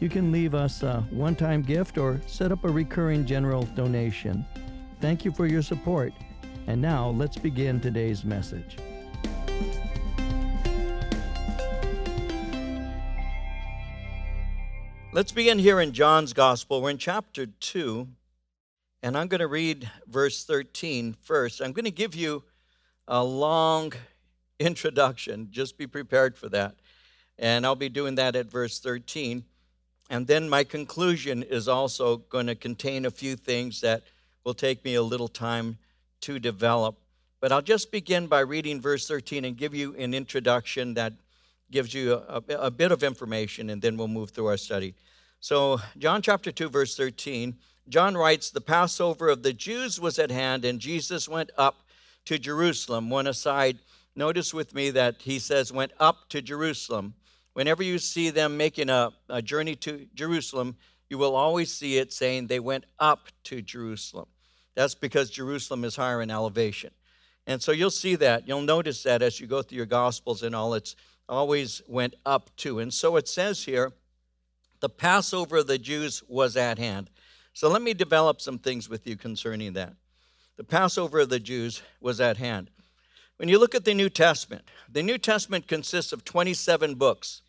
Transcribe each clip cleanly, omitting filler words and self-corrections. You can leave us a one-time gift or set up a recurring general donation. Thank you for your support. And now let's begin today's message. Let's begin here in John's Gospel. We're in chapter 2, and I'm going to read verse 13 first. I'm going to give you a long introduction. Just be prepared for that. And I'll be doing that at verse 13. And then my conclusion is also going to contain a few things that will take me a little time to develop. But I'll just begin by reading verse 13 and give you an introduction that gives you a bit of information, and then we'll move through our study. So John chapter 2, verse 13, John writes, "The Passover of the Jews was at hand, and Jesus went up to Jerusalem." One aside, notice with me that he says, "went up to Jerusalem." Whenever you see them making a journey to Jerusalem, you will always see it saying they went up to Jerusalem. That's because Jerusalem is higher in elevation. And so you'll see that. You'll notice that as you go through your Gospels and all, it's always went up to. And so it says here, the Passover of the Jews was at hand. So let me develop some things with you concerning that. The Passover of the Jews was at hand. When you look at the New Testament consists of 27 books.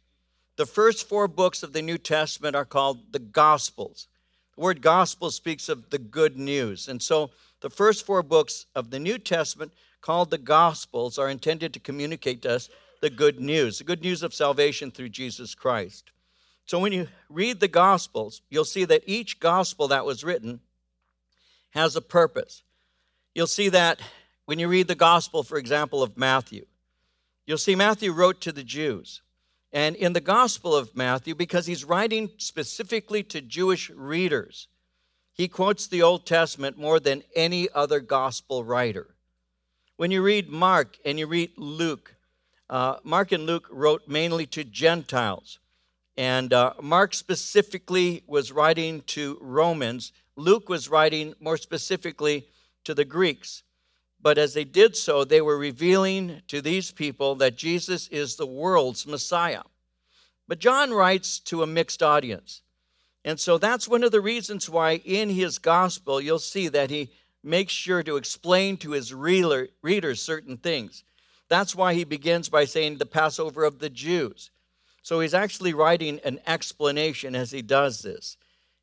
The first four books of the New Testament are called the Gospels. The word gospel speaks of the good news. And so the first four books of the New Testament, called the Gospels, are intended to communicate to us the good news of salvation through Jesus Christ. So when you read the Gospels, you'll see that each Gospel that was written has a purpose. You'll see that when you read the Gospel, for example, of Matthew, you'll see Matthew wrote to the Jews. And in the Gospel of Matthew, because he's writing specifically to Jewish readers, he quotes the Old Testament more than any other Gospel writer. When you read Mark and you read Luke, Mark and Luke wrote mainly to Gentiles, and Mark specifically was writing to Romans. Luke was writing more specifically to the Greeks. But as they did so, they were revealing to these people that Jesus is the world's Messiah. But John writes to a mixed audience. And so that's one of the reasons why in his gospel, you'll see that he makes sure to explain to his readers certain things. That's why he begins by saying the Passover of the Jews. So he's actually writing an explanation as he does this.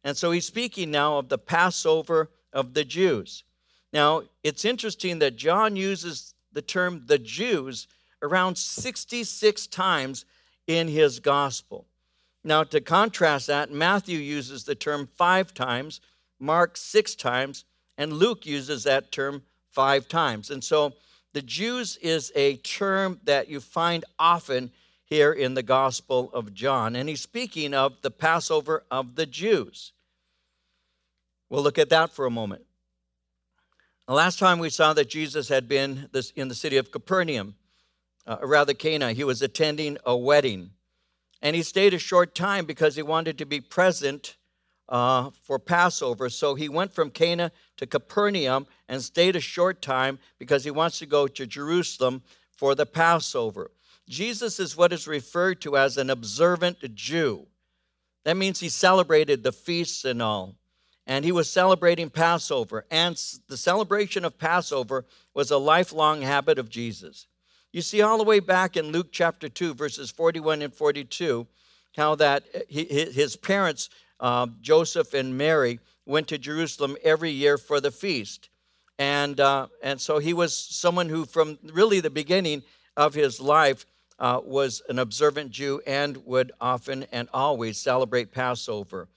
And so he's speaking now of the Passover of the Jews. Now, it's interesting that John uses the term the Jews around 66 times in his gospel. Now, to contrast that, Matthew uses the term 5 times, Mark 6 times, and Luke uses that term 5 times. And so the Jews is a term that you find often here in the Gospel of John, and he's speaking of the Passover of the Jews. We'll look at that for a moment. The last time we saw that Jesus had been in the city of Capernaum, Cana. He was attending a wedding, and he stayed a short time because he wanted to be present for Passover. So he went from Cana to Capernaum and stayed a short time because he wants to go to Jerusalem for the Passover. Jesus is what is referred to as an observant Jew. That means he celebrated the feasts and all. And he was celebrating Passover. And the celebration of Passover was a lifelong habit of Jesus. You see all the way back in Luke chapter 2, verses 41 and 42, how that his parents, Joseph and Mary, went to Jerusalem every year for the feast. And so he was someone who from really the beginning of his life was an observant Jew and would often and always celebrate Passover.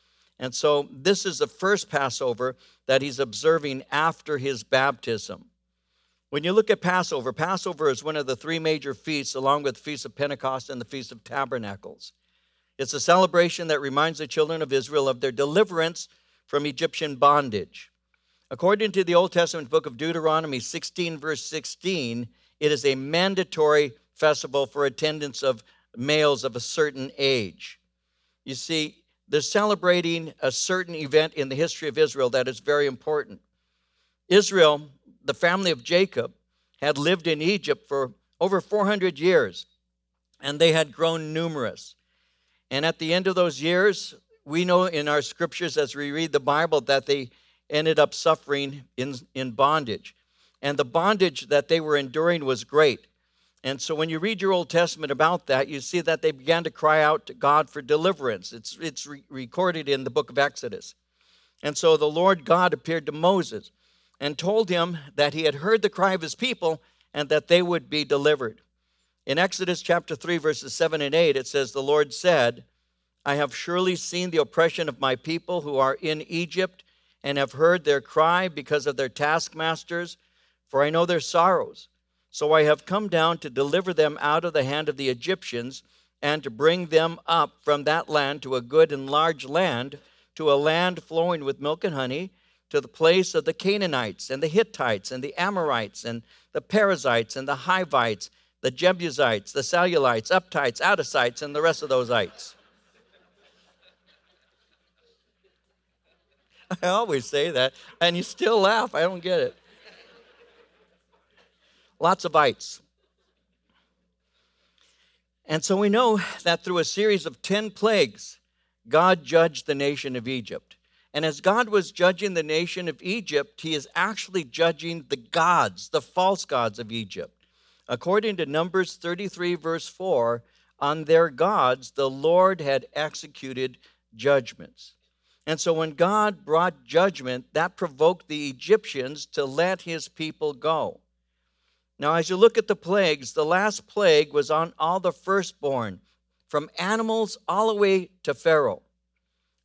And so this is the first Passover that he's observing after his baptism. When you look at Passover, Passover is one of the three major feasts along with the Feast of Pentecost and the Feast of Tabernacles. It's a celebration that reminds the children of Israel of their deliverance from Egyptian bondage. According to the Old Testament book of Deuteronomy 16, verse 16, it is a mandatory festival for attendance of males of a certain age. You see, they're celebrating a certain event in the history of Israel that is very important. Israel, the family of Jacob, had lived in Egypt for over 400 years, and they had grown numerous. And at the end of those years, we know in our scriptures as we read the Bible that they ended up suffering in bondage. And the bondage that they were enduring was great. And so when you read your Old Testament about that, you see that they began to cry out to God for deliverance. It's recorded in the book of Exodus. And so the Lord God appeared to Moses and told him that he had heard the cry of his people and that they would be delivered. In Exodus chapter 3, verses 7 and 8, it says, "The Lord said, I have surely seen the oppression of my people who are in Egypt and have heard their cry because of their taskmasters, for I know their sorrows. So I have come down to deliver them out of the hand of the Egyptians and to bring them up from that land to a good and large land, to a land flowing with milk and honey, to the place of the Canaanites and the Hittites and the Amorites and the Perizzites and the Hivites, the Jebusites, the Cellulites, Uptites, Outasites, and the rest of those ites." I always say that, and you still laugh. I don't get it. Lots of ites. And so we know that through a series of 10 plagues, God judged the nation of Egypt. And as God was judging the nation of Egypt, he is actually judging the gods, the false gods of Egypt. According to Numbers 33, verse 4, on their gods, the Lord had executed judgments. And so when God brought judgment, that provoked the Egyptians to let his people go. Now, as you look at the plagues, the last plague was on all the firstborn, from animals all the way to Pharaoh.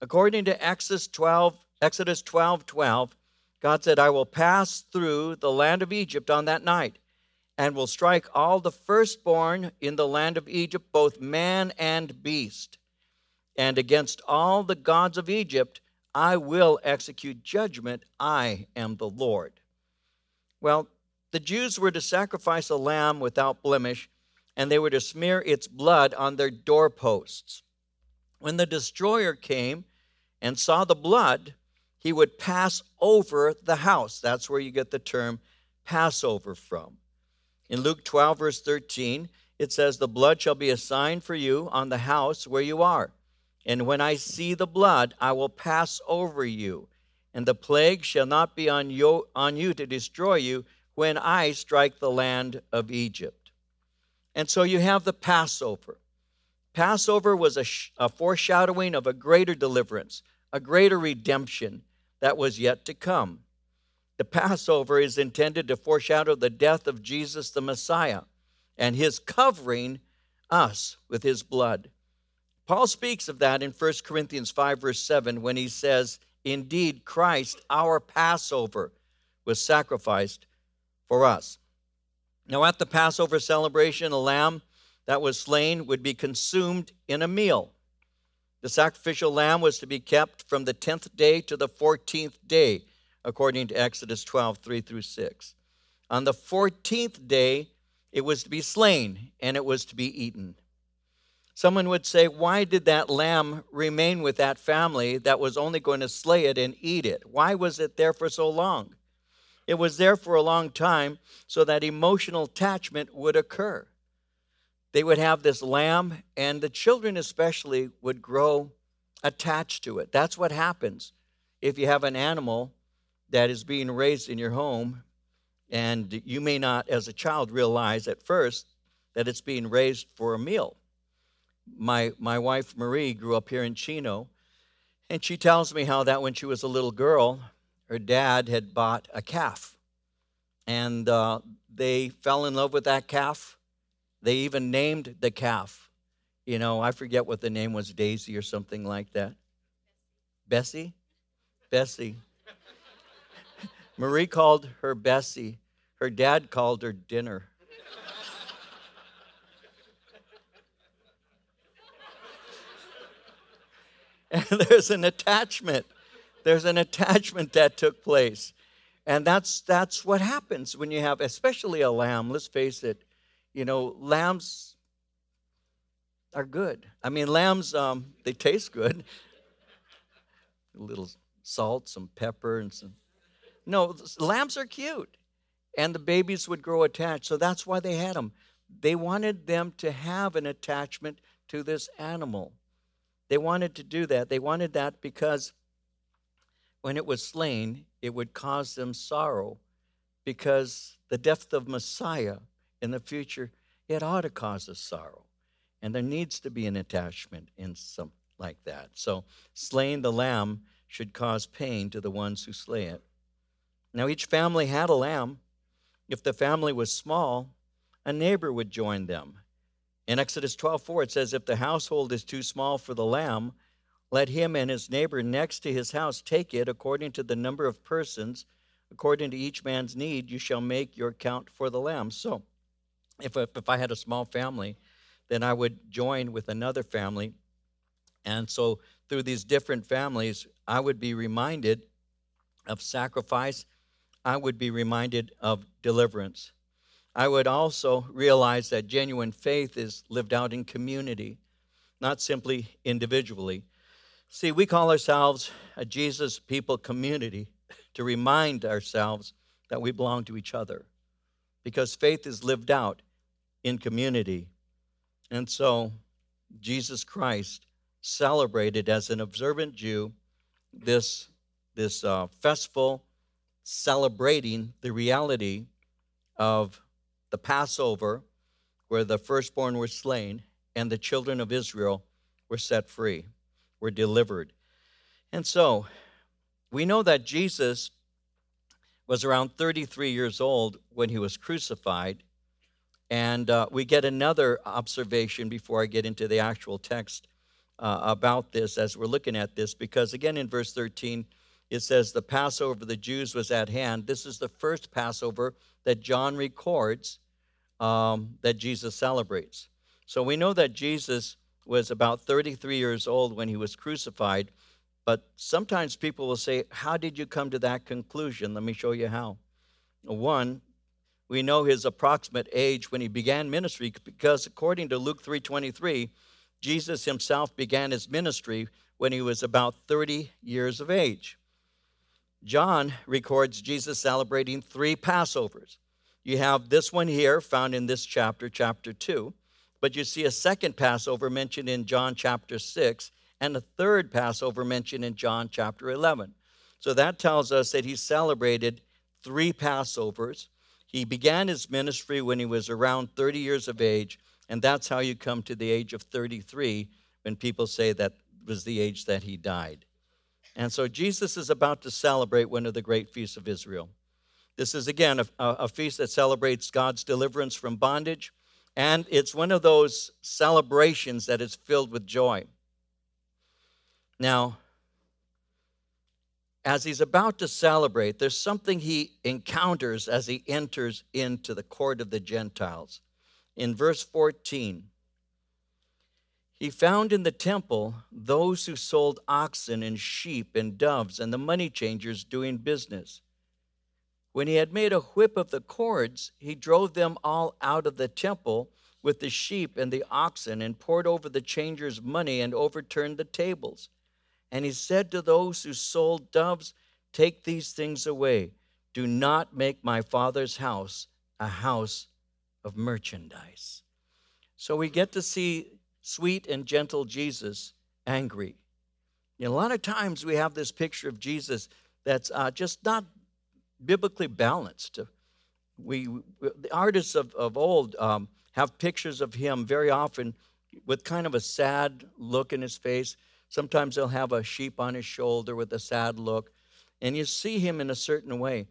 According to Exodus 12:12, God said, "I will pass through the land of Egypt on that night, and will strike all the firstborn in the land of Egypt, both man and beast. And against all the gods of Egypt, I will execute judgment. I am the Lord." Well, the Jews were to sacrifice a lamb without blemish, and they were to smear its blood on their doorposts. When the destroyer came and saw the blood, he would pass over the house. That's where you get the term Passover from. In Luke 12, verse 13, it says, "The blood shall be a sign for you on the house where you are. And when I see the blood, I will pass over you. And the plague shall not be on you to destroy you when I strike the land of Egypt." And so you have the Passover. Passover was a foreshadowing of a greater deliverance, a greater redemption that was yet to come. The Passover is intended to foreshadow the death of Jesus the Messiah and his covering us with his blood. Paul speaks of that in 1 Corinthians 5, verse 7, when he says, "Indeed, Christ, our Passover, was sacrificed for us." Now, at the Passover celebration, a lamb that was slain would be consumed in a meal. The sacrificial lamb was to be kept from the 10th day to the 14th day, according to Exodus 12, 3 through 6. On the 14th day, it was to be slain, and it was to be eaten. Someone would say, why did that lamb remain with that family that was only going to slay it and eat it? Why was it there for so long? It was there for a long time so that emotional attachment would occur. They would have this lamb, and the children especially would grow attached to it. That's what happens if you have an animal that is being raised in your home, and you may not, as a child, realize at first that it's being raised for a meal. My wife, Marie, grew up here in Chino, and she tells me how that when she was a little girl, her dad had bought a calf, and they fell in love with that calf. They even named the calf. You know, I forget what the name was, Daisy or something like that. Bessie. Marie called her Bessie. Her dad called her dinner. And there's an attachment. There's an attachment that took place. And that's what happens when you have, especially a lamb. Let's face it, you know, lambs are good. I mean, lambs, they taste good. A little salt, some pepper, and some. No, lambs are cute. And the babies would grow attached. So that's why they had them. They wanted them to have an attachment to this animal. They wanted to do that. They wanted that because when it was slain, it would cause them sorrow, because the death of Messiah in the future, it ought to cause us sorrow. And there needs to be an attachment in something like that. So slaying the lamb should cause pain to the ones who slay it. Now, each family had a lamb. If the family was small, a neighbor would join them. In Exodus 12:4, it says, if the household is too small for the lamb, let him and his neighbor next to his house take it according to the number of persons. According to each man's need, you shall make your count for the lamb. So if I had a small family, then I would join with another family. And so through these different families, I would be reminded of sacrifice. I would be reminded of deliverance. I would also realize that genuine faith is lived out in community, not simply individually. See, we call ourselves a Jesus people community to remind ourselves that we belong to each other, because faith is lived out in community. And so Jesus Christ celebrated as an observant Jew this festival, celebrating the reality of the Passover, where the firstborn were slain and the children of Israel were set free, were delivered. And so we know that Jesus was around 33 years old when he was crucified. And we get another observation before I get into the actual text about this as we're looking at this, because again in verse 13, it says the Passover of the Jews was at hand. This is the first Passover that John records that Jesus celebrates. So we know that Jesus was about 33 years old when he was crucified, but sometimes people will say, how did you come to that conclusion? Let me show you how. One, we know his approximate age when he began ministry, because according to Luke 3:23, Jesus himself began his ministry when he was about 30 years of age. John records Jesus celebrating three Passovers. You have this one here found in this chapter, chapter 2. But you see a second Passover mentioned in John chapter 6 and a third Passover mentioned in John chapter 11. So that tells us that he celebrated three Passovers. He began his ministry when he was around 30 years of age, and that's how you come to the age of 33 when people say that was the age that he died. And so Jesus is about to celebrate one of the great feasts of Israel. This is, again, a feast that celebrates God's deliverance from bondage, and it's one of those celebrations that is filled with joy. Now, as he's about to celebrate, there's something he encounters as he enters into the court of the Gentiles. In verse 14, he found in the temple those who sold oxen and sheep and doves and the money changers doing business. When he had made a whip of the cords, he drove them all out of the temple with the sheep and the oxen, and poured over the changers' money and overturned the tables. And he said to those who sold doves, take these things away. Do not make my Father's house a house of merchandise. So we get to see sweet and gentle Jesus angry. You know, a lot of times we have this picture of Jesus that's just not biblically balanced. The artists of old have pictures of him very often with kind of a sad look in his face. Sometimes they'll have a sheep on his shoulder with a sad look, and you see him in a certain way.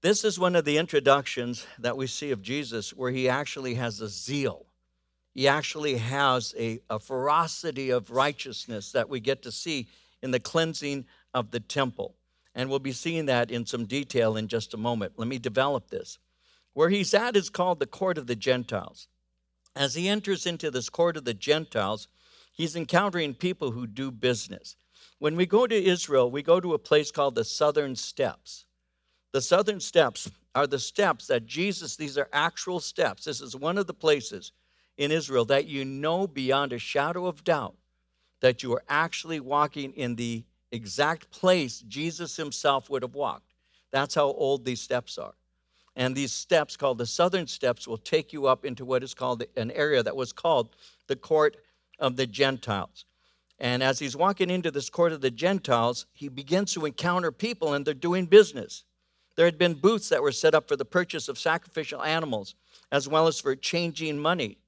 This is one of the introductions that we see of Jesus where he actually has a zeal. He actually has a ferocity of righteousness that we get to see in the cleansing of the temple. And we'll be seeing that in some detail in just a moment. Let me develop this. Where he's at is called the court of the Gentiles. As he enters into this court of the Gentiles, he's encountering people who do business. When we go to Israel, we go to a place called the Southern Steps. The Southern Steps are the steps that Jesus, these are actual steps. This is one of the places in Israel that you know beyond a shadow of doubt that you are actually walking in the exact place Jesus himself would have walked. That's how old these steps are. And these steps called the Southern Steps will take you up into what is called an area that was called the Court of the Gentiles. And as he's walking into this Court of the Gentiles, he begins to encounter people and they're doing business. There had been booths that were set up for the purchase of sacrificial animals as well as for changing money.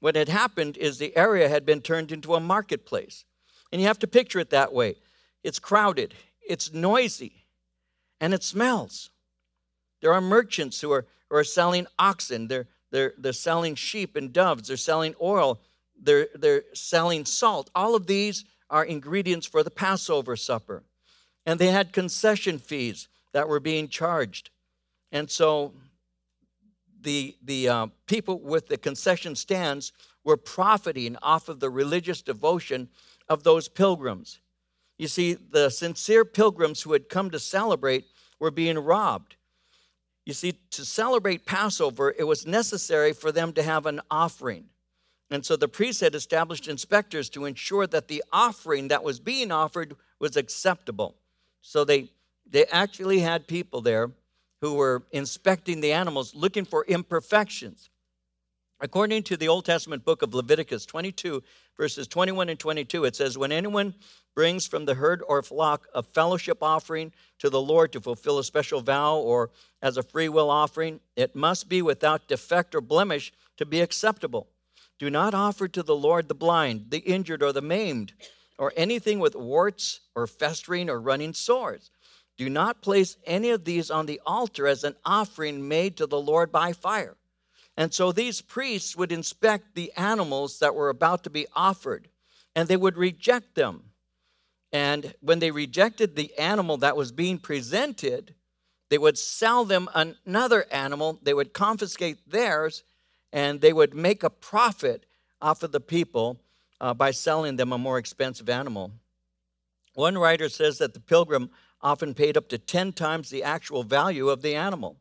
What had happened is the area had been turned into a marketplace. And you have to picture it that way. It's crowded, it's noisy, and it smells. There are merchants who are selling oxen. They're selling sheep and doves. They're selling oil. They're selling salt. All of these are ingredients for the Passover supper. And they had concession fees that were being charged. And so the people with the concession stands were profiting off of the religious devotion of those pilgrims. You see, the sincere pilgrims who had come to celebrate were being robbed. You see, to celebrate Passover, it was necessary for them to have an offering. And so the priest had established inspectors to ensure that the offering that was being offered was acceptable. So they actually had people there who were inspecting the animals, looking for imperfections. According to the Old Testament book of Leviticus 22, verses 21 and 22, it says, "When anyone brings from the herd or flock a fellowship offering to the Lord to fulfill a special vow or as a free will offering, it must be without defect or blemish to be acceptable. Do not offer to the Lord the blind, the injured, or the maimed, or anything with warts or festering or running sores. Do not place any of these on the altar as an offering made to the Lord by fire." And so these priests would inspect the animals that were about to be offered, and they would reject them. And when they rejected the animal that was being presented, they would sell them another animal, they would confiscate theirs, and they would make a profit off of the people by selling them a more expensive animal. One writer says that the pilgrim often paid up to 10 times the actual value of the animal.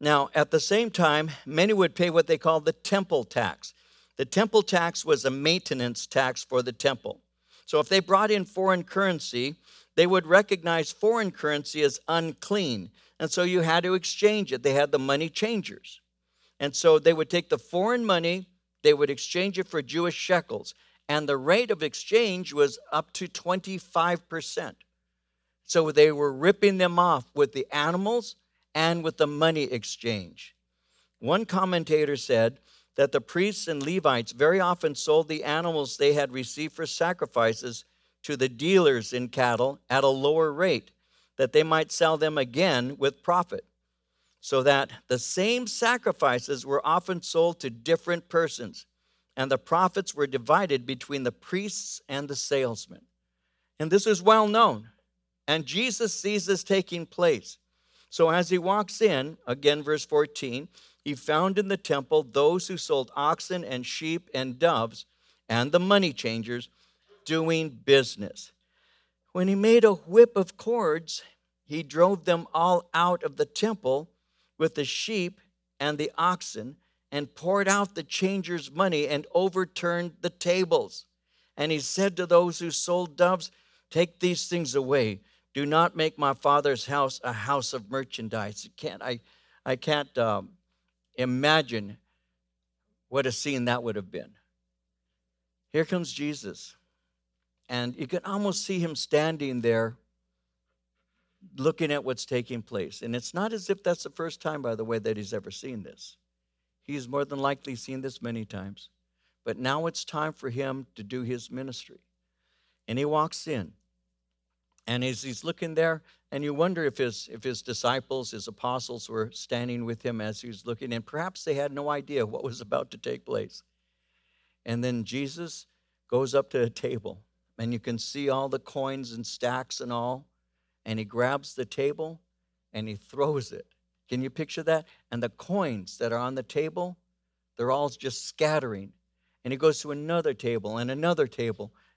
Now, at the same time, many would pay what they called the temple tax. The temple tax was a maintenance tax for the temple. So if they brought in foreign currency, they would recognize foreign currency as unclean. And so you had to exchange it. They had the money changers. And so they would take the foreign money, they would exchange it for Jewish shekels. And the rate of exchange was up to 25%. So they were ripping them off with the animals and with the money exchange. One commentator said that the priests and Levites very often sold the animals they had received for sacrifices to the dealers in cattle at a lower rate, that they might sell them again with profit, so that the same sacrifices were often sold to different persons, and the profits were divided between the priests and the salesmen. And this is well known, and Jesus sees this taking place. So as he walks in, again, verse 14, he found in the temple those who sold oxen and sheep and doves and the money changers doing business. When he made a whip of cords, he drove them all out of the temple with the sheep and the oxen and poured out the changers' money and overturned the tables. And he said to those who sold doves, "Take these things away. Do not make my father's house a house of merchandise." I can't imagine what a scene that would have been. Here comes Jesus. And you can almost see him standing there looking at what's taking place. And it's not as if that's the first time, by the way, that he's ever seen this. He's more than likely seen this many times. But now it's time for him to do his ministry. And he walks in. And as he's looking there, and you wonder if his disciples, his apostles, were standing with him as he was looking, and perhaps they had no idea what was about to take place. And then Jesus goes up to a table, and you can see all the coins and stacks and all, and he grabs the table, and he throws it. Can you picture that? And the coins that are on the table, they're all just scattering. And he goes to another table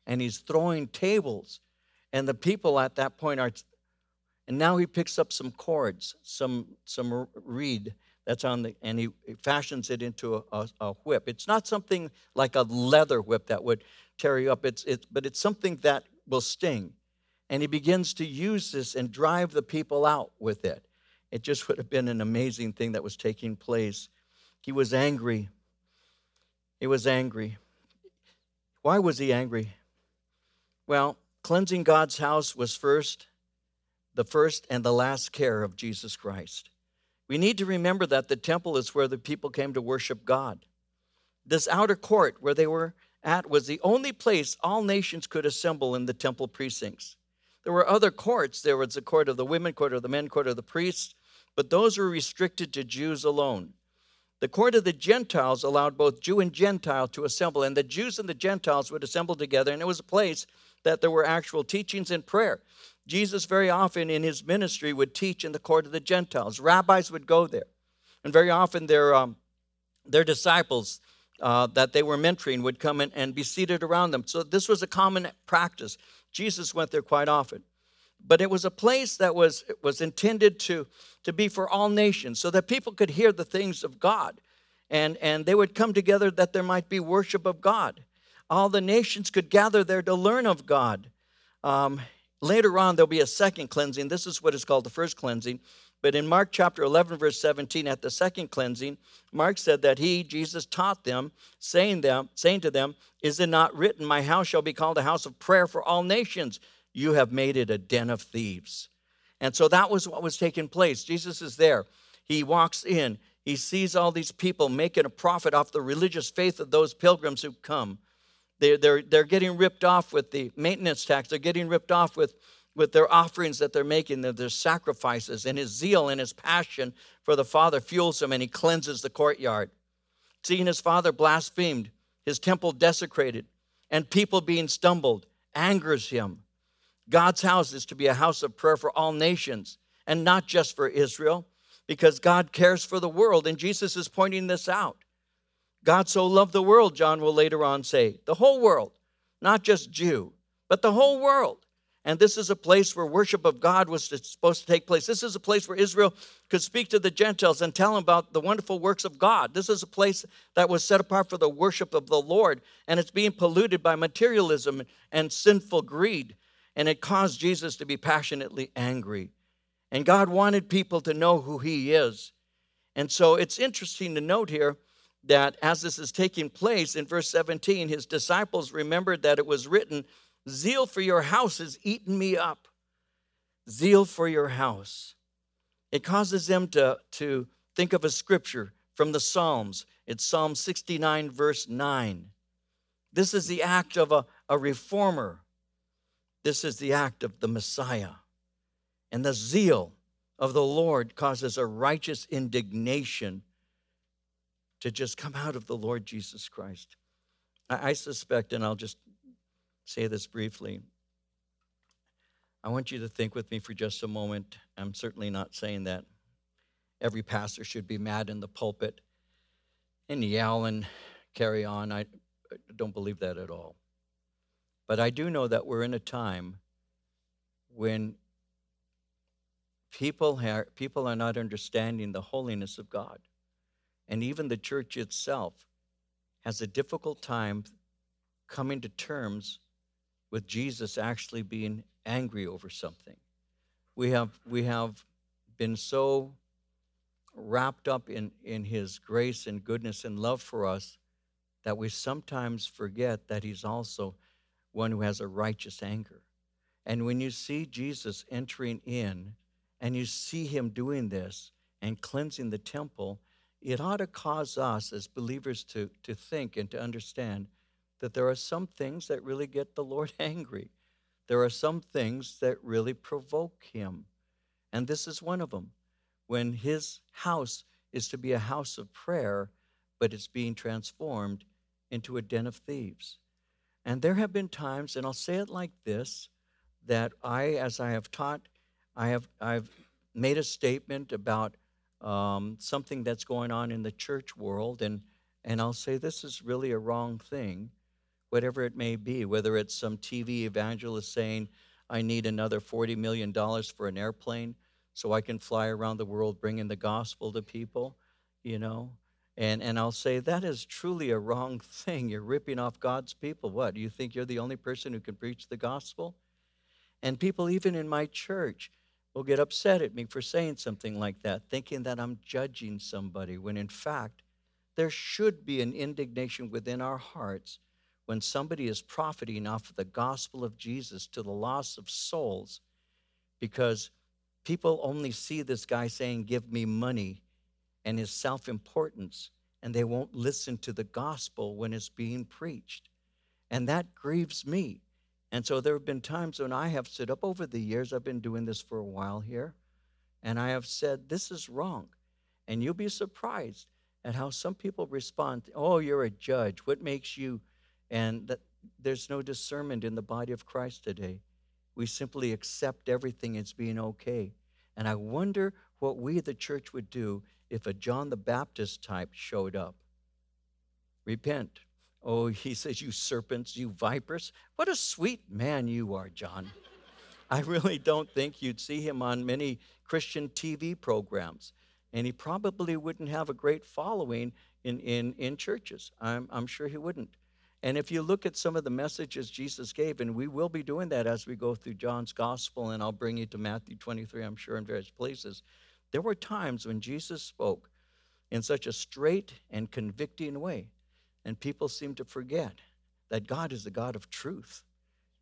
and he's throwing tables And the people at that point are, and now he picks up some cords, some reed that's on the, and he fashions it into a whip. It's not something like a leather whip that would tear you up, but it's something that will sting. And he begins to use this and drive the people out with it. It just would have been an amazing thing that was taking place. He was angry. He was angry. Why was he angry? Well, cleansing God's house was the first and the last care of Jesus Christ. We need to remember that the temple is where the people came to worship God. This outer court where they were at was the only place all nations could assemble in the temple precincts. There were other courts. There was the court of the women, court of the men, court of the priests, but those were restricted to Jews alone. The court of the Gentiles allowed both Jew and Gentile to assemble, and the Jews and the Gentiles would assemble together, and it was a place that there were actual teachings and prayer. Jesus very often in his ministry would teach in the court of the Gentiles. Rabbis would go there, and very often their disciples that they were mentoring would come in and be seated around them. So this was a common practice. Jesus went there quite often. But it was a place that was intended to be for all nations so that people could hear the things of God. And they would come together that there might be worship of God. All the nations could gather there to learn of God. Later on, there'll be a second cleansing. This is what is called the first cleansing. But in Mark chapter 11, verse 17, at the second cleansing, Mark said that he, Jesus, taught them, saying to them, "Is it not written, my house shall be called a house of prayer for all nations? You have made it a den of thieves." And so that was what was taking place. Jesus is there. He walks in. He sees all these people making a profit off the religious faith of those pilgrims who've come. They're getting ripped off with the maintenance tax. They're getting ripped off with their offerings that they're making, their sacrifices, and his zeal and his passion for the Father fuels him, and he cleanses the courtyard. Seeing his Father blasphemed, his temple desecrated, and people being stumbled angers him. God's house is to be a house of prayer for all nations, and not just for Israel, because God cares for the world, and Jesus is pointing this out. God so loved the world, John will later on say, the whole world, not just Jew, but the whole world. And this is a place where worship of God was supposed to take place. This is a place where Israel could speak to the Gentiles and tell them about the wonderful works of God. This is a place that was set apart for the worship of the Lord, and it's being polluted by materialism and sinful greed. And it caused Jesus to be passionately angry. And God wanted people to know who he is. And so it's interesting to note here that as this is taking place, in verse 17, his disciples remembered that it was written, "Zeal for your house has eaten me up." Zeal for your house. It causes them to think of a scripture from the Psalms. It's Psalm 69, verse 9. This is the act of a reformer. This is the act of the Messiah. And the zeal of the Lord causes a righteous indignation to just come out of the Lord Jesus Christ. I suspect, and I'll just say this briefly. I want you to think with me for just a moment. I'm certainly not saying that every pastor should be mad in the pulpit and yell and carry on. I don't believe that at all. But I do know that we're in a time when people are not understanding the holiness of God. And even the church itself has a difficult time coming to terms with Jesus actually being angry over something. We have been so wrapped up in his grace and goodness and love for us that we sometimes forget that he's also one who has a righteous anger. And when you see Jesus entering in and you see him doing this and cleansing the temple, it ought to cause us as believers to think and to understand that there are some things that really get the Lord angry. There are some things that really provoke him. And this is one of them. When his house is to be a house of prayer, but it's being transformed into a den of thieves. And there have been times, and I'll say it like this, that I've made a statement about something that's going on in the church world, and I'll say this is really a wrong thing, whatever it may be, whether it's some TV evangelist saying I need another $40 million for an airplane so I can fly around the world bringing the gospel to people, you know. And I'll say, that is truly a wrong thing. You're ripping off God's people. What, you think you're the only person who can preach the gospel? And people even in my church will get upset at me for saying something like that, thinking that I'm judging somebody, when in fact, there should be an indignation within our hearts when somebody is profiting off of the gospel of Jesus to the loss of souls, because people only see this guy saying, give me money, and his self-importance, and they won't listen to the gospel when it's being preached. And that grieves me. And so there have been times when I have stood up over the years, I've been doing this for a while here, and I have said, this is wrong. And you'll be surprised at how some people respond, oh, you're a judge, what makes you, and that there's no discernment in the body of Christ today. We simply accept everything as being okay. And I wonder what we, the church, would do if a John the Baptist type showed up. Repent. Oh, he says, you serpents, you vipers. What a sweet man you are, John. I really don't think you'd see him on many Christian TV programs. And he probably wouldn't have a great following in churches. I'm sure he wouldn't. And if you look at some of the messages Jesus gave, and we will be doing that as we go through John's gospel, and I'll bring you to Matthew 23, I'm sure, in various places. There were times when Jesus spoke in such a straight and convicting way, and people seem to forget that God is the God of truth,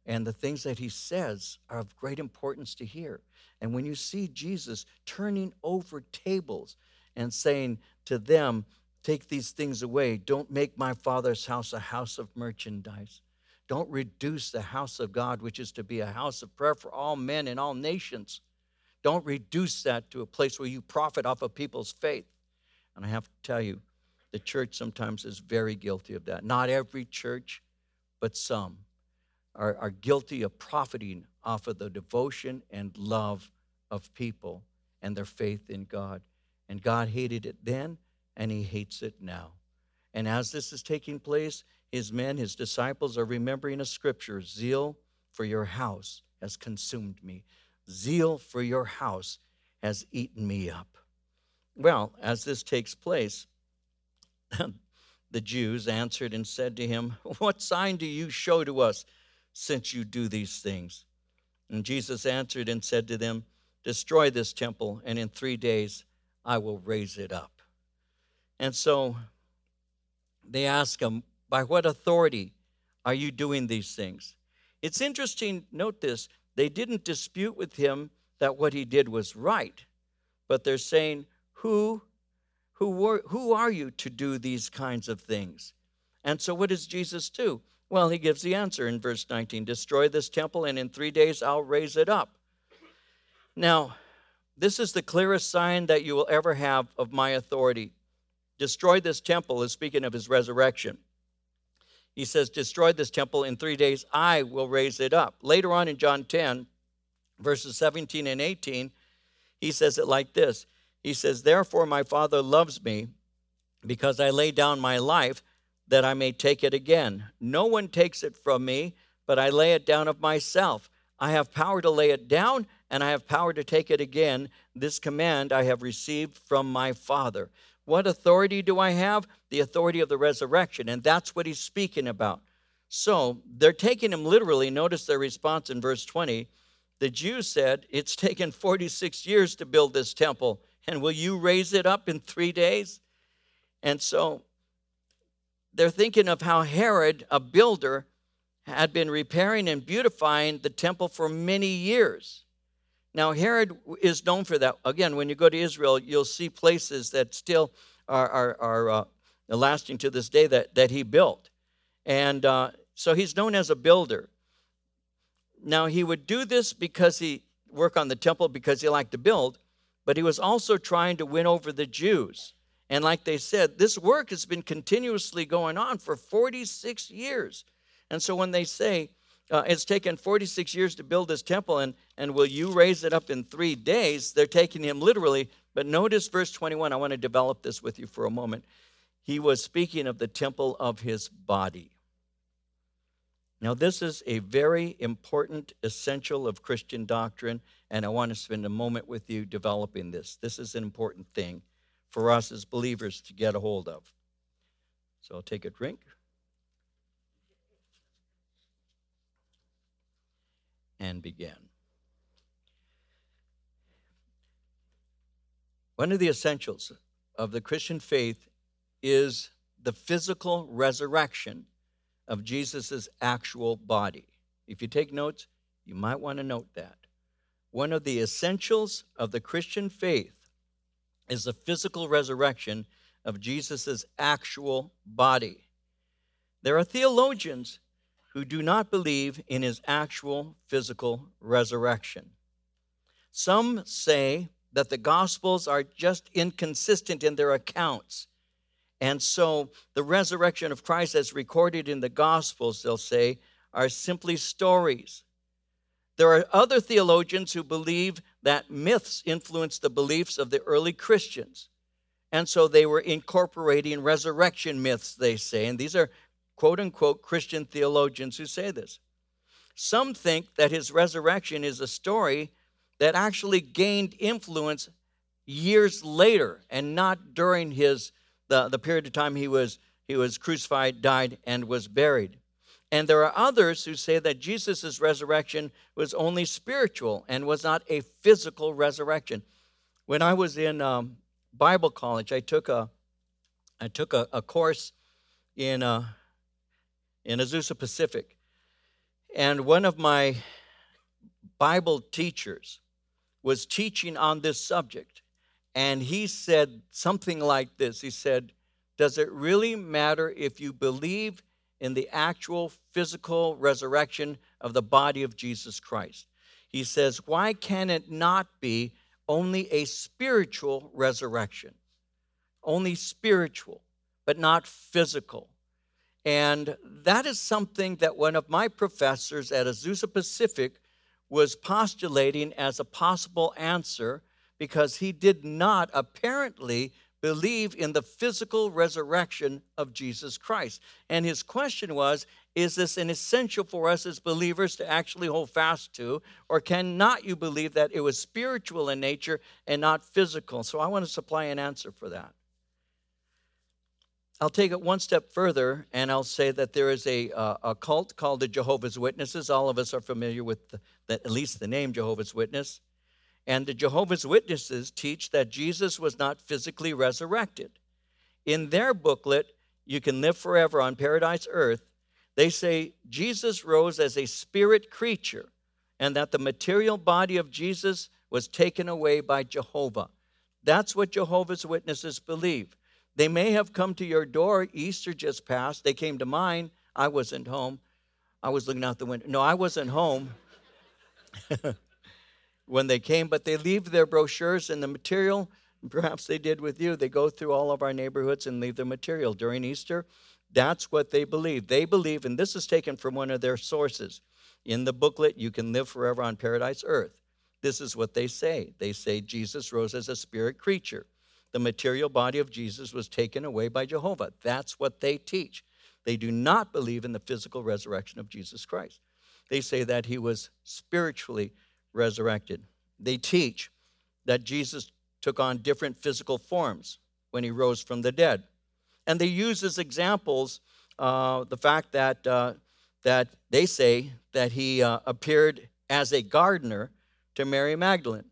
and the things that he says are of great importance to hear. And when you see Jesus turning over tables and saying to them, take these things away, don't make my Father's house a house of merchandise. Don't reduce the house of God, which is to be a house of prayer for all men and all nations. Don't reduce that to a place where you profit off of people's faith. And I have to tell you, the church sometimes is very guilty of that. Not every church, but some are guilty of profiting off of the devotion and love of people and their faith in God. And God hated it then, and he hates it now. And as this is taking place, his men, his disciples, are remembering a scripture, zeal for your house has consumed me. Zeal for your house has eaten me up. Well, as this takes place, the Jews answered and said to him, what sign do you show to us since you do these things? And Jesus answered and said to them, destroy this temple, and in 3 days I will raise it up. And so they ask him, by what authority are you doing these things? It's interesting, note this, they didn't dispute with him that what he did was right, but they're saying, who are you to do these kinds of things? And so what does Jesus do? Well, he gives the answer in verse 19, destroy this temple, and in 3 days I'll raise it up. Now, this is the clearest sign that you will ever have of my authority. Destroy this temple is speaking of his resurrection. He says, destroy this temple, in 3 days I will raise it up. Later on in John 10, verses 17 and 18, he says it like this. He says, therefore my Father loves me, because I lay down my life that I may take it again. No one takes it from me, but I lay it down of myself. I have power to lay it down, and I have power to take it again. This command I have received from my Father. What authority do I have? The authority of the resurrection, and that's what he's speaking about. So they're taking him literally. Notice their response in verse 20. The Jews said, it's taken 46 years to build this temple, and will you raise it up in 3 days? And so they're thinking of how Herod, a builder, had been repairing and beautifying the temple for many years. Now, Herod is known for that. Again, when you go to Israel, you'll see places that still are lasting to this day that he built. And so he's known as a builder. Now, he would do this because he worked on the temple because he liked to build, but he was also trying to win over the Jews. And like they said, this work has been continuously going on for 46 years. And so when they say, it's taken 46 years to build this temple, and will you raise it up in 3 days? They're taking him literally. But notice verse 21. I want to develop this with you for a moment. He was speaking of the temple of his body. Now, this is a very important essential of Christian doctrine, and I want to spend a moment with you developing this. This is an important thing for us as believers to get a hold of. So I'll take a drink. And begin. One of the essentials of the Christian faith is the physical resurrection of Jesus's actual body. If you take notes, you might want to note that. One of the essentials of the Christian faith is the physical resurrection of Jesus's actual body. There are theologians who do not believe in his actual physical resurrection. Some say that the Gospels are just inconsistent in their accounts. And so the resurrection of Christ as recorded in the Gospels, they'll say, are simply stories. There are other theologians who believe that myths influenced the beliefs of the early Christians. And so they were incorporating resurrection myths, they say. And these are quote-unquote Christian theologians who say this. Some think that his resurrection is a story that actually gained influence years later and not during the period of time he was crucified, died, and was buried. And there are others who say that Jesus' resurrection was only spiritual and was not a physical resurrection. When I was in Bible college, I took a course in Azusa Pacific, and one of my Bible teachers was teaching on this subject, and he said something like this. He said, does it really matter if you believe in the actual physical resurrection of the body of Jesus Christ? He says, why can it not be only a spiritual resurrection? Only spiritual, but not physical. And that is something that one of my professors at Azusa Pacific was postulating as a possible answer, because he did not apparently believe in the physical resurrection of Jesus Christ. And his question was, is this an essential for us as believers to actually hold fast to, or cannot you believe that it was spiritual in nature and not physical? So I want to supply an answer for that. I'll take it one step further, and I'll say that there is a cult called the Jehovah's Witnesses. All of us are familiar with at least the name Jehovah's Witness. And the Jehovah's Witnesses teach that Jesus was not physically resurrected. In their booklet, You Can Live Forever on Paradise Earth, they say Jesus rose as a spirit creature and that the material body of Jesus was taken away by Jehovah. That's what Jehovah's Witnesses believe. They may have come to your door. Easter just passed. They came to mine. I wasn't home. I was looking out the window. No, I wasn't home when they came, but they leave their brochures and the material. Perhaps they did with you. They go through all of our neighborhoods and leave their material during Easter. That's what they believe. They believe, and this is taken from one of their sources. In the booklet, You Can Live Forever on Paradise Earth, this is what they say. They say Jesus rose as a spirit creature. The material body of Jesus was taken away by Jehovah. That's what they teach. They do not believe in the physical resurrection of Jesus Christ. They say that he was spiritually resurrected. They teach that Jesus took on different physical forms when he rose from the dead. And they use as examples the fact that they say that he appeared as a gardener to Mary Magdalene.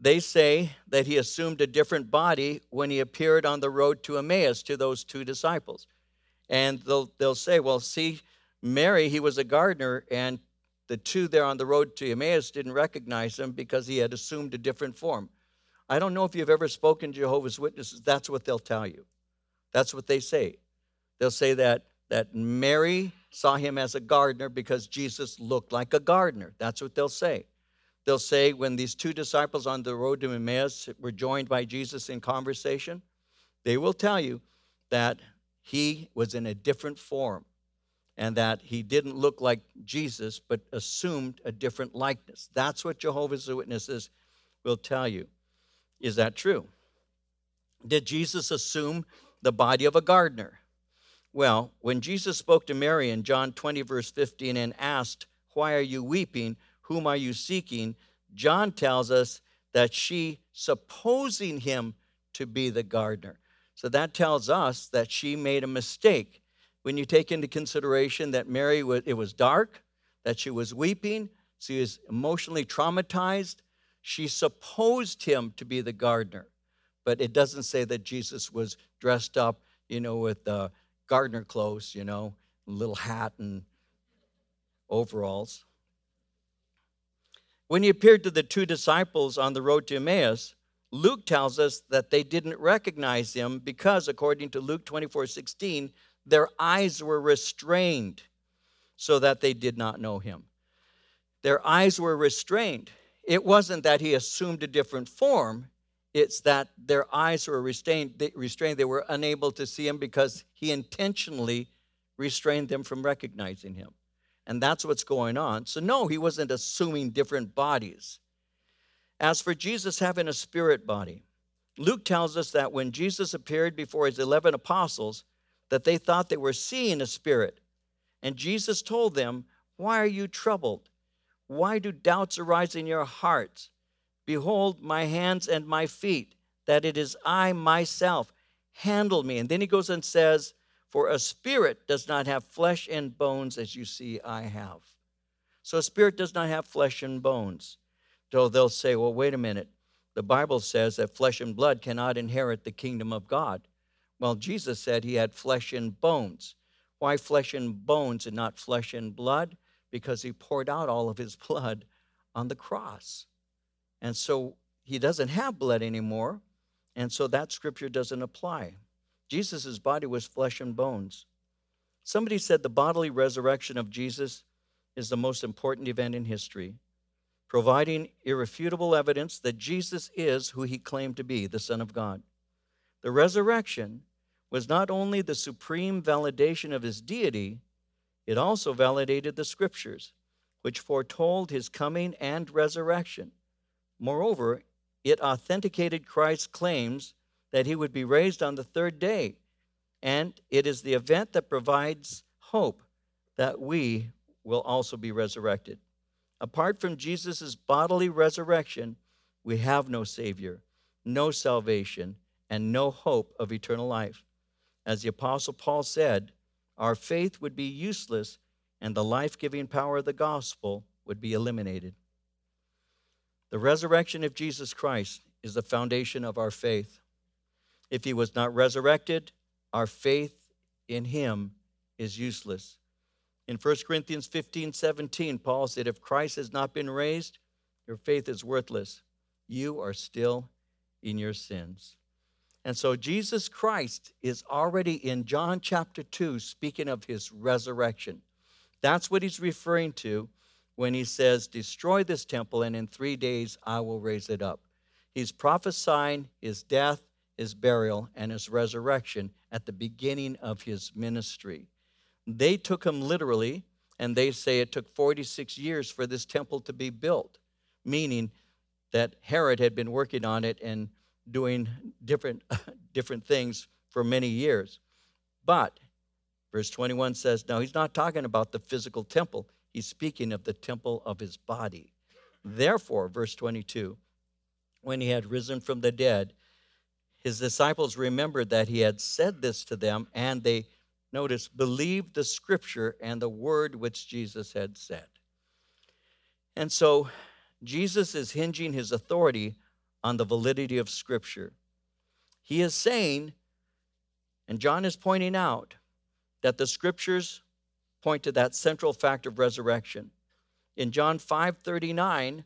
They say that he assumed a different body when he appeared on the road to Emmaus to those two disciples. And they'll say, well, see, Mary, he was a gardener, and the two there on the road to Emmaus didn't recognize him because he had assumed a different form. I don't know if you've ever spoken to Jehovah's Witnesses. That's what they'll tell you. That's what they say. They'll say that Mary saw him as a gardener because Jesus looked like a gardener. That's what they'll say. They'll say when these two disciples on the road to Emmaus were joined by Jesus in conversation, they will tell you that he was in a different form and that he didn't look like Jesus but assumed a different likeness. That's what Jehovah's Witnesses will tell you. Is that true? Did Jesus assume the body of a gardener? Well, when Jesus spoke to Mary in John 20, verse 15, and asked, "Why are you weeping? Whom are you seeking?" John tells us that she, supposing him to be the gardener. So that tells us that she made a mistake. When you take into consideration that Mary, it was dark, that she was weeping, she was emotionally traumatized, she supposed him to be the gardener. But it doesn't say that Jesus was dressed up, you know, with gardener clothes, you know, little hat and overalls. When he appeared to the two disciples on the road to Emmaus, Luke tells us that they didn't recognize him because, according to Luke 24:16, their eyes were restrained so that they did not know him. Their eyes were restrained. It wasn't that he assumed a different form. It's that their eyes were restrained. They were unable to see him because he intentionally restrained them from recognizing him. And that's what's going on. So no, he wasn't assuming different bodies. As for Jesus having a spirit body, Luke tells us that when Jesus appeared before his 11 apostles, that they thought they were seeing a spirit. And Jesus told them, "Why are you troubled? Why do doubts arise in your hearts? Behold my hands and my feet, that it is I myself. Handle me." And then he goes and says, "For a spirit does not have flesh and bones as you see I have." So a spirit does not have flesh and bones. So they'll say, "Well, wait a minute. The Bible says that flesh and blood cannot inherit the kingdom of God." Well, Jesus said he had flesh and bones. Why flesh and bones and not flesh and blood? Because he poured out all of his blood on the cross. And so he doesn't have blood anymore. And so that scripture doesn't apply. Jesus' body was flesh and bones. Somebody said the bodily resurrection of Jesus is the most important event in history, providing irrefutable evidence that Jesus is who he claimed to be, the Son of God. The resurrection was not only the supreme validation of his deity, it also validated the scriptures, which foretold his coming and resurrection. Moreover, it authenticated Christ's claims that he would be raised on the third day, and it is the event that provides hope that we will also be resurrected. Apart from Jesus' bodily resurrection, we have no Savior, no salvation, and no hope of eternal life. As the Apostle Paul said, our faith would be useless, and the life-giving power of the gospel would be eliminated. The resurrection of Jesus Christ is the foundation of our faith. If he was not resurrected, our faith in him is useless. In 1 Corinthians 15:17, Paul said, "If Christ has not been raised, your faith is worthless. You are still in your sins." And so Jesus Christ is already in John chapter 2 speaking of his resurrection. That's what he's referring to when he says, "Destroy this temple, and in 3 days I will raise it up." He's prophesying his death, his burial, and his resurrection at the beginning of his ministry. They took him literally, and they say it took 46 years for this temple to be built, meaning that Herod had been working on it and doing different things for many years. But verse 21 says, no, he's not talking about the physical temple. He's speaking of the temple of his body. Therefore, verse 22, when he had risen from the dead, his disciples remembered that he had said this to them, and they, notice, believed the scripture and the word which Jesus had said. And so Jesus is hinging his authority on the validity of scripture. He is saying, and John is pointing out, that the scriptures point to that central fact of resurrection. In John 5:39,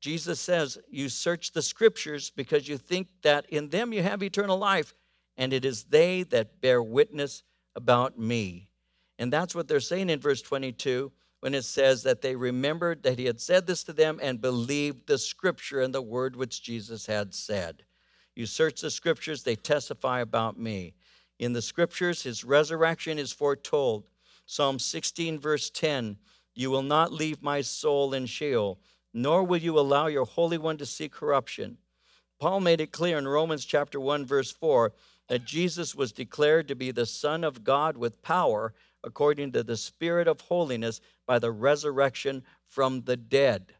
Jesus says, "You search the scriptures because you think that in them you have eternal life, and it is they that bear witness about me." And that's what they're saying in verse 22 when it says that they remembered that he had said this to them and believed the scripture and the word which Jesus had said. You search the scriptures, they testify about me. In the scriptures, his resurrection is foretold. Psalm 16, verse 10, "You will not leave my soul in Sheol, nor will you allow your Holy One to see corruption." Paul made it clear in Romans chapter 1, verse 4, that Jesus was declared to be the Son of God with power according to the Spirit of holiness by the resurrection from the dead.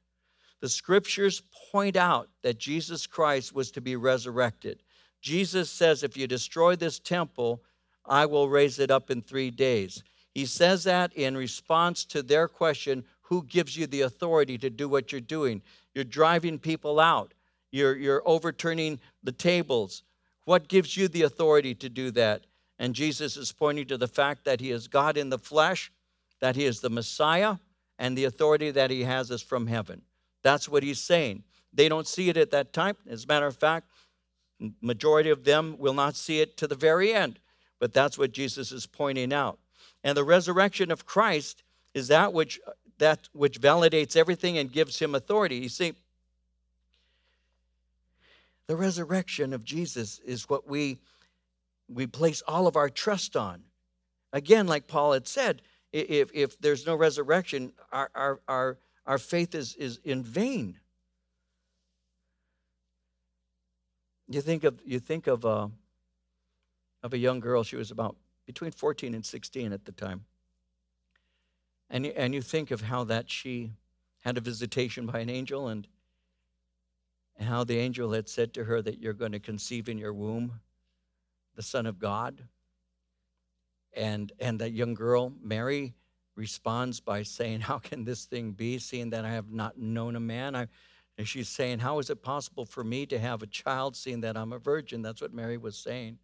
The scriptures point out that Jesus Christ was to be resurrected. Jesus says, if you destroy this temple, I will raise it up in 3 days. He says that in response to their question, who gives you the authority to do what you're doing? You're driving people out. You're overturning the tables. What gives you the authority to do that? And Jesus is pointing to the fact that he is God in the flesh, that he is the Messiah, and the authority that he has is from heaven. That's what he's saying. They don't see it at that time. As a matter of fact, majority of them will not see it to the very end. But that's what Jesus is pointing out. And the resurrection of Christ is that which validates everything and gives him authority. You see, the resurrection of Jesus is what we place all of our trust on. Again, like Paul had said, if there's no resurrection, our faith is in vain. You think of a young girl. She was about between 14 and 16 at the time. And you think of how that she had a visitation by an angel, and how the angel had said to her that you're going to conceive in your womb the Son of God. And that young girl, Mary, responds by saying, how can this thing be, seeing that I have not known a man? And she's saying, how is it possible for me to have a child, seeing that I'm a virgin? That's what Mary was saying.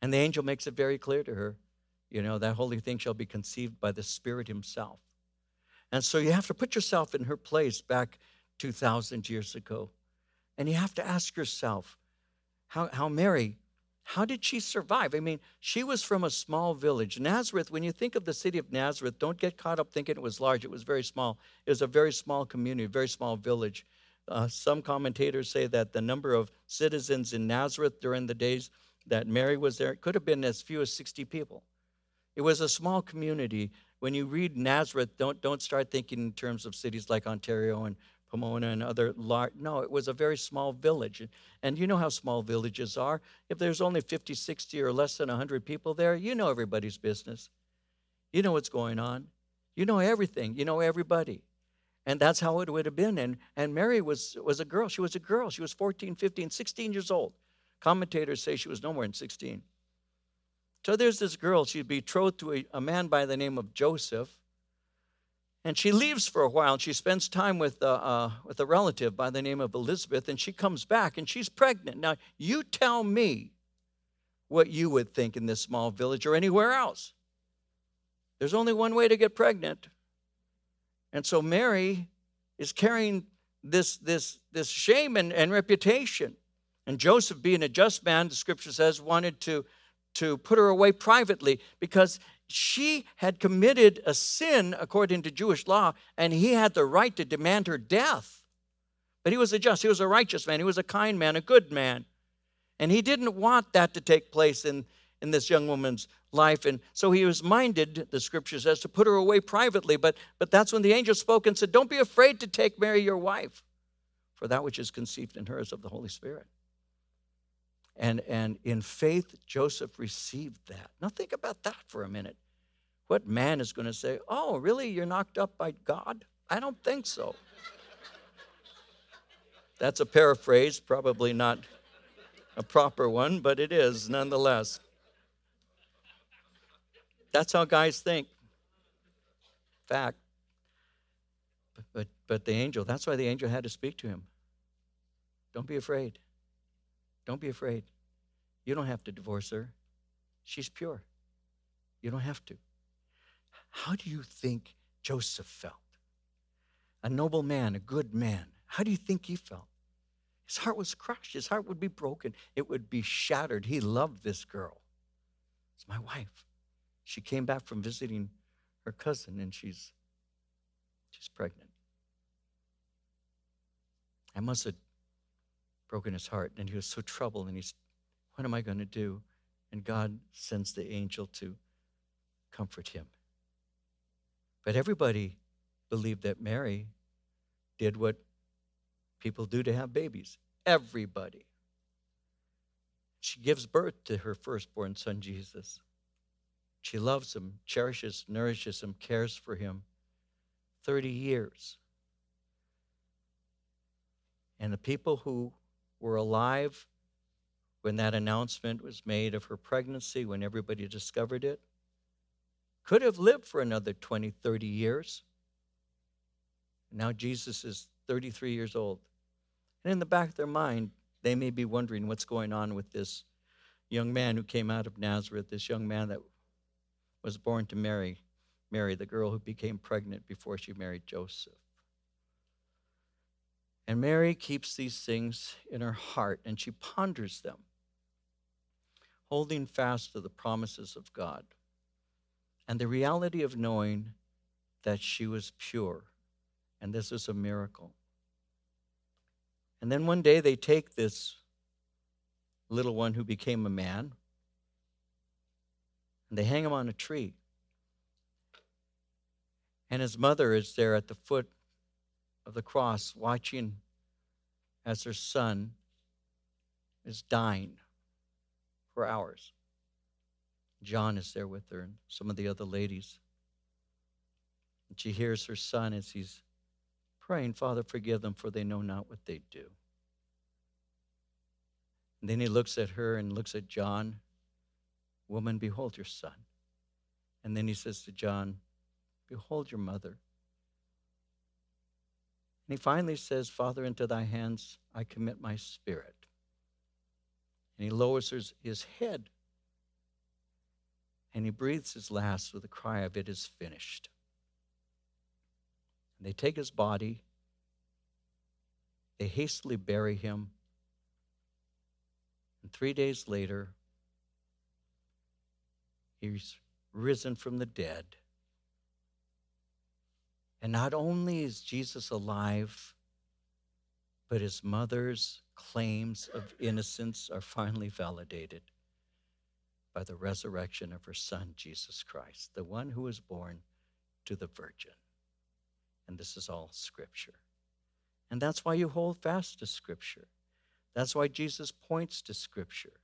And the angel makes it very clear to her, that holy thing shall be conceived by the Spirit himself. And so you have to put yourself in her place back 2,000 years ago. And you have to ask yourself, how did she survive? I mean, she was from a small village. Nazareth, when you think of the city of Nazareth, don't get caught up thinking it was large. It was very small. It was a very small community, a very small village. Some commentators say that the number of citizens in Nazareth during the days that Mary was there, it could have been as few as 60 people. It was a small community. When you read Nazareth, don't start thinking in terms of cities like Ontario and Pomona and other large. No, it was a very small village. And you know how small villages are. If there's only 50, 60, or less than 100 people there, you know everybody's business. You know what's going on. You know everything. You know everybody. And that's how it would have been. And Mary was a girl. She was a girl. She was 14, 15, 16 years old. Commentators say she was no more than 16. So there's this girl. She's betrothed to a man by the name of Joseph. And she leaves for a while, and she spends time with a relative by the name of Elizabeth, and she comes back, and she's pregnant. Now, you tell me what you would think in this small village or anywhere else. There's only one way to get pregnant. And so Mary is carrying this shame and reputation. And Joseph, being a just man, the scripture says, wanted to put her away privately because she had committed a sin according to Jewish law, and he had the right to demand her death. But he was a righteous man, he was a kind man, a good man. And he didn't want that to take place in this young woman's life. And so he was minded, the scripture says, to put her away privately. But that's when the angel spoke and said, don't be afraid to take Mary, your wife, for that which is conceived in her is of the Holy Spirit. And in faith, Joseph received that. Now think about that for a minute. What man is going to say, oh, really, you're knocked up by God? I don't think so. That's a paraphrase, probably not a proper one, but it is nonetheless. That's how guys think. Fact. But the angel, that's why the angel had to speak to him. Don't be afraid. Don't be afraid. You don't have to divorce her. She's pure. You don't have to. How do you think Joseph felt? A noble man, a good man. How do you think he felt? His heart was crushed. His heart would be broken. It would be shattered. He loved this girl. It's my wife. She came back from visiting her cousin, and she's pregnant. I must have broken his heart, and he was so troubled, and he's, what am I going to do? And God sends the angel to comfort him. But everybody believed that Mary did what people do to have babies. Everybody. She gives birth to her firstborn son, Jesus. She loves him, cherishes, nourishes him, cares for him. 30 years. And the people who were alive when that announcement was made of her pregnancy, when everybody discovered it, could have lived for another 20, 30 years. Now Jesus is 33 years old. And in the back of their mind, they may be wondering what's going on with this young man who came out of Nazareth, this young man that was born to Mary, the girl who became pregnant before she married Joseph. And Mary keeps these things in her heart, and she ponders them, holding fast to the promises of God and the reality of knowing that she was pure, and this is a miracle. And then one day they take this little one who became a man, and they hang him on a tree. And his mother is there at the foot of the cross, watching as her son is dying for hours. John is there with her and some of the other ladies. And she hears her son as he's praying, "Father, forgive them, for they know not what they do." And then he looks at her and looks at John. "Woman, behold your son." And then he says to John, "Behold your mother." And he finally says, "Father, into thy hands I commit my spirit." And he lowers his head, and he breathes his last with a cry of, "It is finished." And they take his body, they hastily bury him, and 3 days later, he's risen from the dead. And not only is Jesus alive, but his mother's claims of innocence are finally validated by the resurrection of her son, Jesus Christ, the one who was born to the Virgin. And this is all Scripture. And that's why you hold fast to Scripture. That's why Jesus points to Scripture.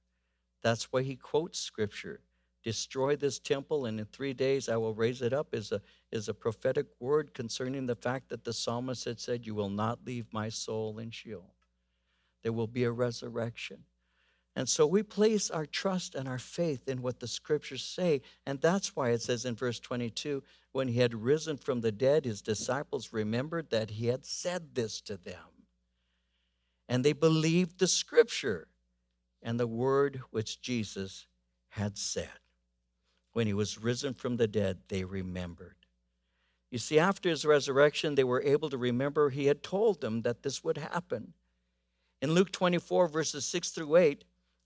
That's why he quotes Scripture. "Destroy this temple, and in 3 days I will raise it up," is a prophetic word concerning the fact that the psalmist had said, "You will not leave my soul in Sheol." There will be a resurrection. And so we place our trust and our faith in what the Scriptures say. And that's why it says in verse 22, when he had risen from the dead, his disciples remembered that he had said this to them. And they believed the Scripture and the word which Jesus had said. When he was risen from the dead, they remembered. You see, after his resurrection, they were able to remember he had told them that this would happen. In Luke 24, verses 6 through 8,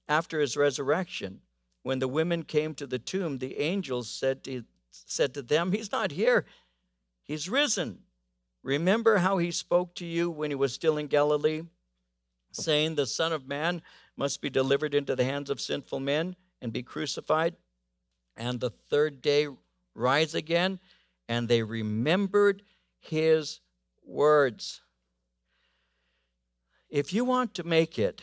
after his resurrection, when the women came to the tomb, the angels said to them, "He's not here. He's risen. Remember how he spoke to you when he was still in Galilee, saying, 'The Son of Man must be delivered into the hands of sinful men and be crucified, and the third day rise again.' And they remembered his words." If you want to make it,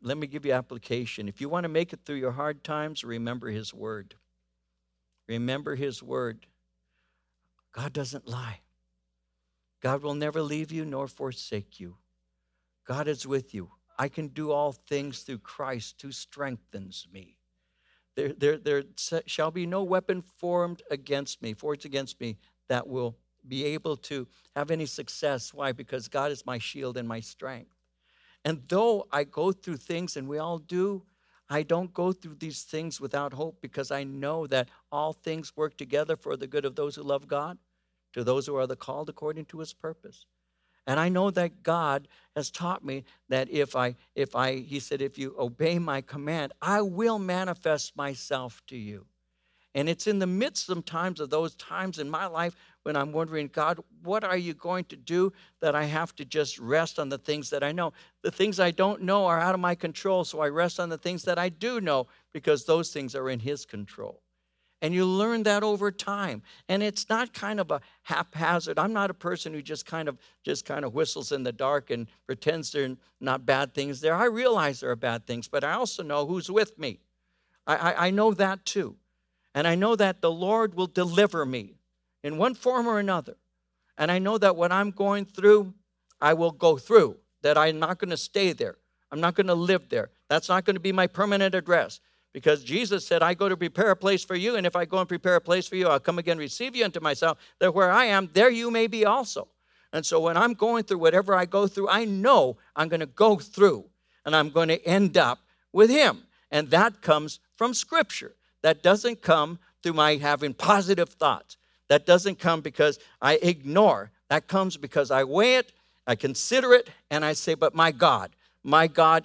let me give you application. If you want to make it through your hard times, remember his word. Remember his word. God doesn't lie. God will never leave you nor forsake you. God is with you. "I can do all things through Christ who strengthens me. There shall be no weapon forged against me, that will be able to have any success." Why? Because God is my shield and my strength. And though I go through things, and we all do, I don't go through these things without hope, because I know that all things work together for the good of those who love God, to those who are the called according to his purpose. And I know that God has taught me that if you obey my command, I will manifest myself to you. And it's in the midst sometimes of those times in my life when I'm wondering, "God, what are you going to do?" that I have to just rest on the things that I know. The things I don't know are out of my control, so I rest on the things that I do know, because those things are in his control. And you learn that over time. And it's not kind of a haphazard. I'm not a person who just kind of whistles in the dark and pretends there are not bad things there. I realize there are bad things, but I also know who's with me. I know that too. And I know that the Lord will deliver me in one form or another. And I know that what I'm going through, I will go through, that I'm not going to stay there. I'm not going to live there. That's not going to be my permanent address, because Jesus said, I go to prepare a place for you, and if I go and prepare a place for you, I'll come again and receive you unto myself, that where I am, there you may be also. And so when I'm going through whatever I go through, I know I'm going to go through, and I'm going to end up with him. And that comes from Scripture. That doesn't come through my having positive thoughts. That doesn't come because I ignore. That comes because I weigh it, I consider it, and I say, but my God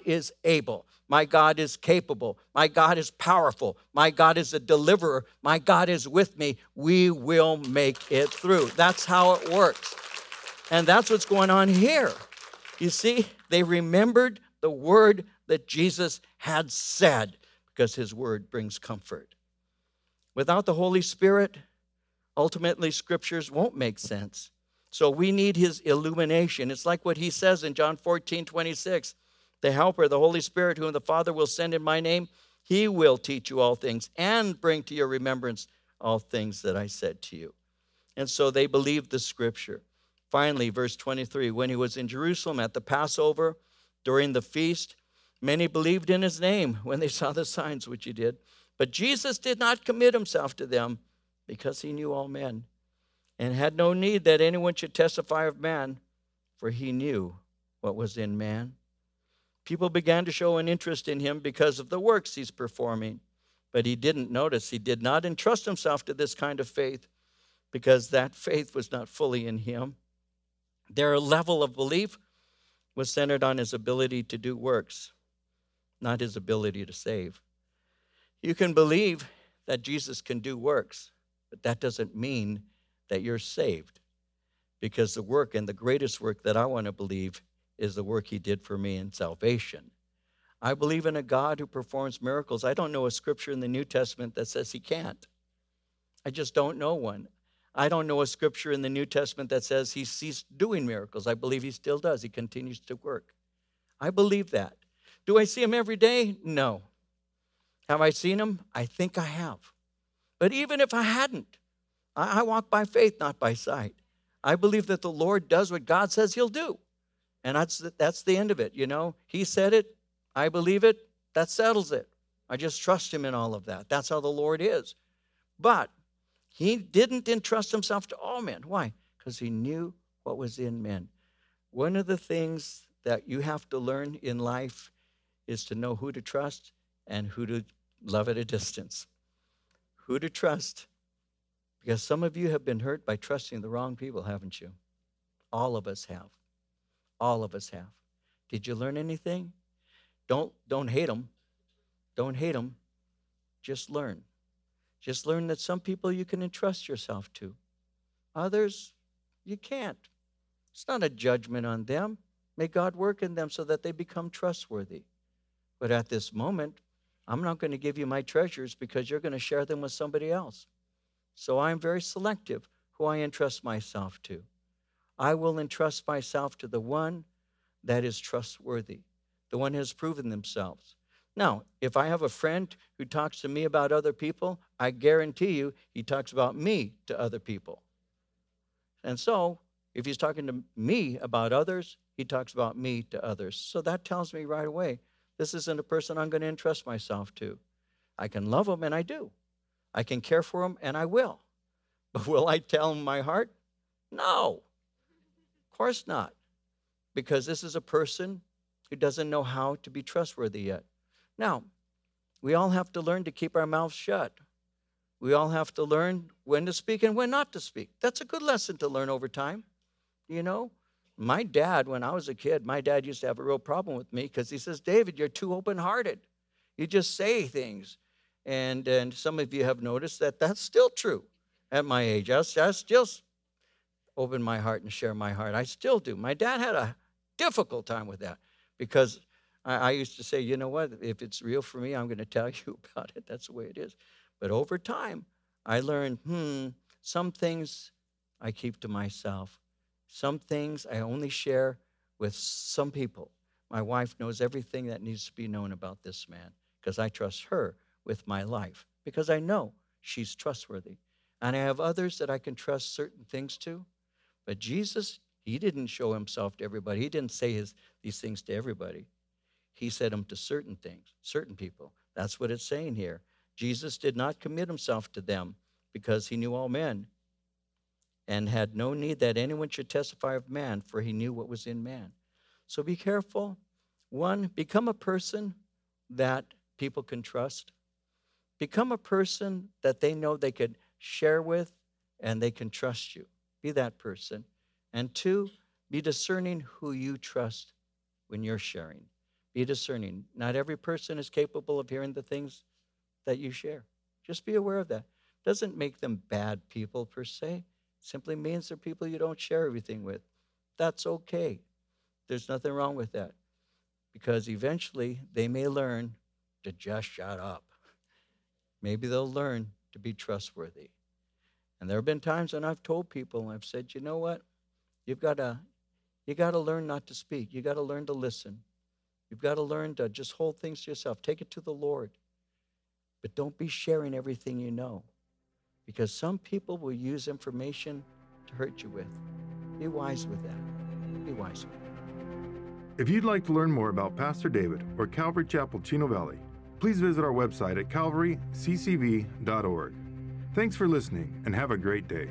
is able. My God is capable. My God is powerful. My God is a deliverer. My God is with me. We will make it through. That's how it works. And that's what's going on here. You see, they remembered the word that Jesus had said, because his word brings comfort. Without the Holy Spirit, ultimately, scriptures won't make sense. So we need his illumination. It's like what he says in John 14:26, the helper, the Holy Spirit, whom the Father will send in my name, he will teach you all things and bring to your remembrance all things that I said to you. And so they believed the scripture. Finally, verse 23, when he was in Jerusalem at the Passover during the feast, many believed in his name when they saw the signs which he did. But Jesus did not commit himself to them, because he knew all men and had no need that anyone should testify of man, for he knew what was in man. People began to show an interest in him because of the works he's performing, but he didn't notice. He did not entrust himself to this kind of faith, because that faith was not fully in him. Their level of belief was centered on his ability to do works, not his ability to save. You can believe that Jesus can do works, but that doesn't mean that you're saved, because the work, and the greatest work that I want to believe, is the work he did for me in salvation. I believe in a God who performs miracles. I don't know a scripture in the New Testament that says he can't. I just don't know one. I don't know a scripture in the New Testament that says he ceased doing miracles. I believe he still does. He continues to work. I believe that. Do I see him every day? No. Have I seen him? I think I have. But even if I hadn't, I walk by faith, not by sight. I believe that the Lord does what God says he'll do. And that's the end of it, you know. He said it. I believe it. That settles it. I just trust him in all of that. That's how the Lord is. But he didn't entrust himself to all men. Why? Because he knew what was in men. One of the things that you have to learn in life is to know who to trust and who to love at a distance. Who to trust, because some of you have been hurt by trusting the wrong people, haven't you? All of us have. All of us have. Did you learn anything? Don't hate them. Don't hate them. Just learn. Just learn that some people you can entrust yourself to. Others, you can't. It's not a judgment on them. May God work in them so that they become trustworthy. But at this moment, I'm not going to give you my treasures, because you're going to share them with somebody else. So I'm very selective who I entrust myself to. I will entrust myself to the one that is trustworthy, the one who has proven themselves. Now, if I have a friend who talks to me about other people, I guarantee you he talks about me to other people. And so if he's talking to me about others, he talks about me to others. So that tells me right away, this isn't a person I'm going to entrust myself to. I can love them, and I do. I can care for them, and I will. But will I tell them my heart? No, of course not. Because this is a person who doesn't know how to be trustworthy yet. Now, we all have to learn to keep our mouths shut. We all have to learn when to speak and when not to speak. That's a good lesson to learn over time, you know. My dad, when I was a kid, my dad used to have a real problem with me, because he says, David, you're too open-hearted. You just say things. And some of you have noticed that that's still true at my age. I still open my heart and share my heart. I still do. My dad had a difficult time with that, because I used to say, you know what, if it's real for me, I'm going to tell you about it. That's the way it is. But over time, I learned, some things I keep to myself. Some things I only share with some people. My wife knows everything that needs to be known about this man because I trust her with my life because I know she's trustworthy. And I have others that I can trust certain things to. But Jesus, he didn't show himself to everybody. He didn't say these things to everybody. He said them to certain things, certain people. That's what it's saying here. Jesus did not commit himself to them because he knew all men and had no need that anyone should testify of man, for he knew what was in man. So be careful. One, become a person that people can trust. Become a person that they know they could share with and they can trust you. Be that person. And two, be discerning who you trust when you're sharing. Be discerning. Not every person is capable of hearing the things that you share. Just be aware of that. Doesn't make them bad people per se. Simply means they're people you don't share everything with. That's okay. There's nothing wrong with that, because eventually they may learn to just shut up. Maybe they'll learn to be trustworthy. And there have been times when I've told people, I've said, you know what? You got to learn not to speak. You got to learn to listen. You've got to learn to just hold things to yourself. Take it to the Lord. But don't be sharing everything you know, because some people will use information to hurt you with. Be wise with that. Be wise with that. If you'd like to learn more about Pastor David or Calvary Chapel Chino Valley, please visit our website at calvaryccv.org. Thanks for listening and have a great day.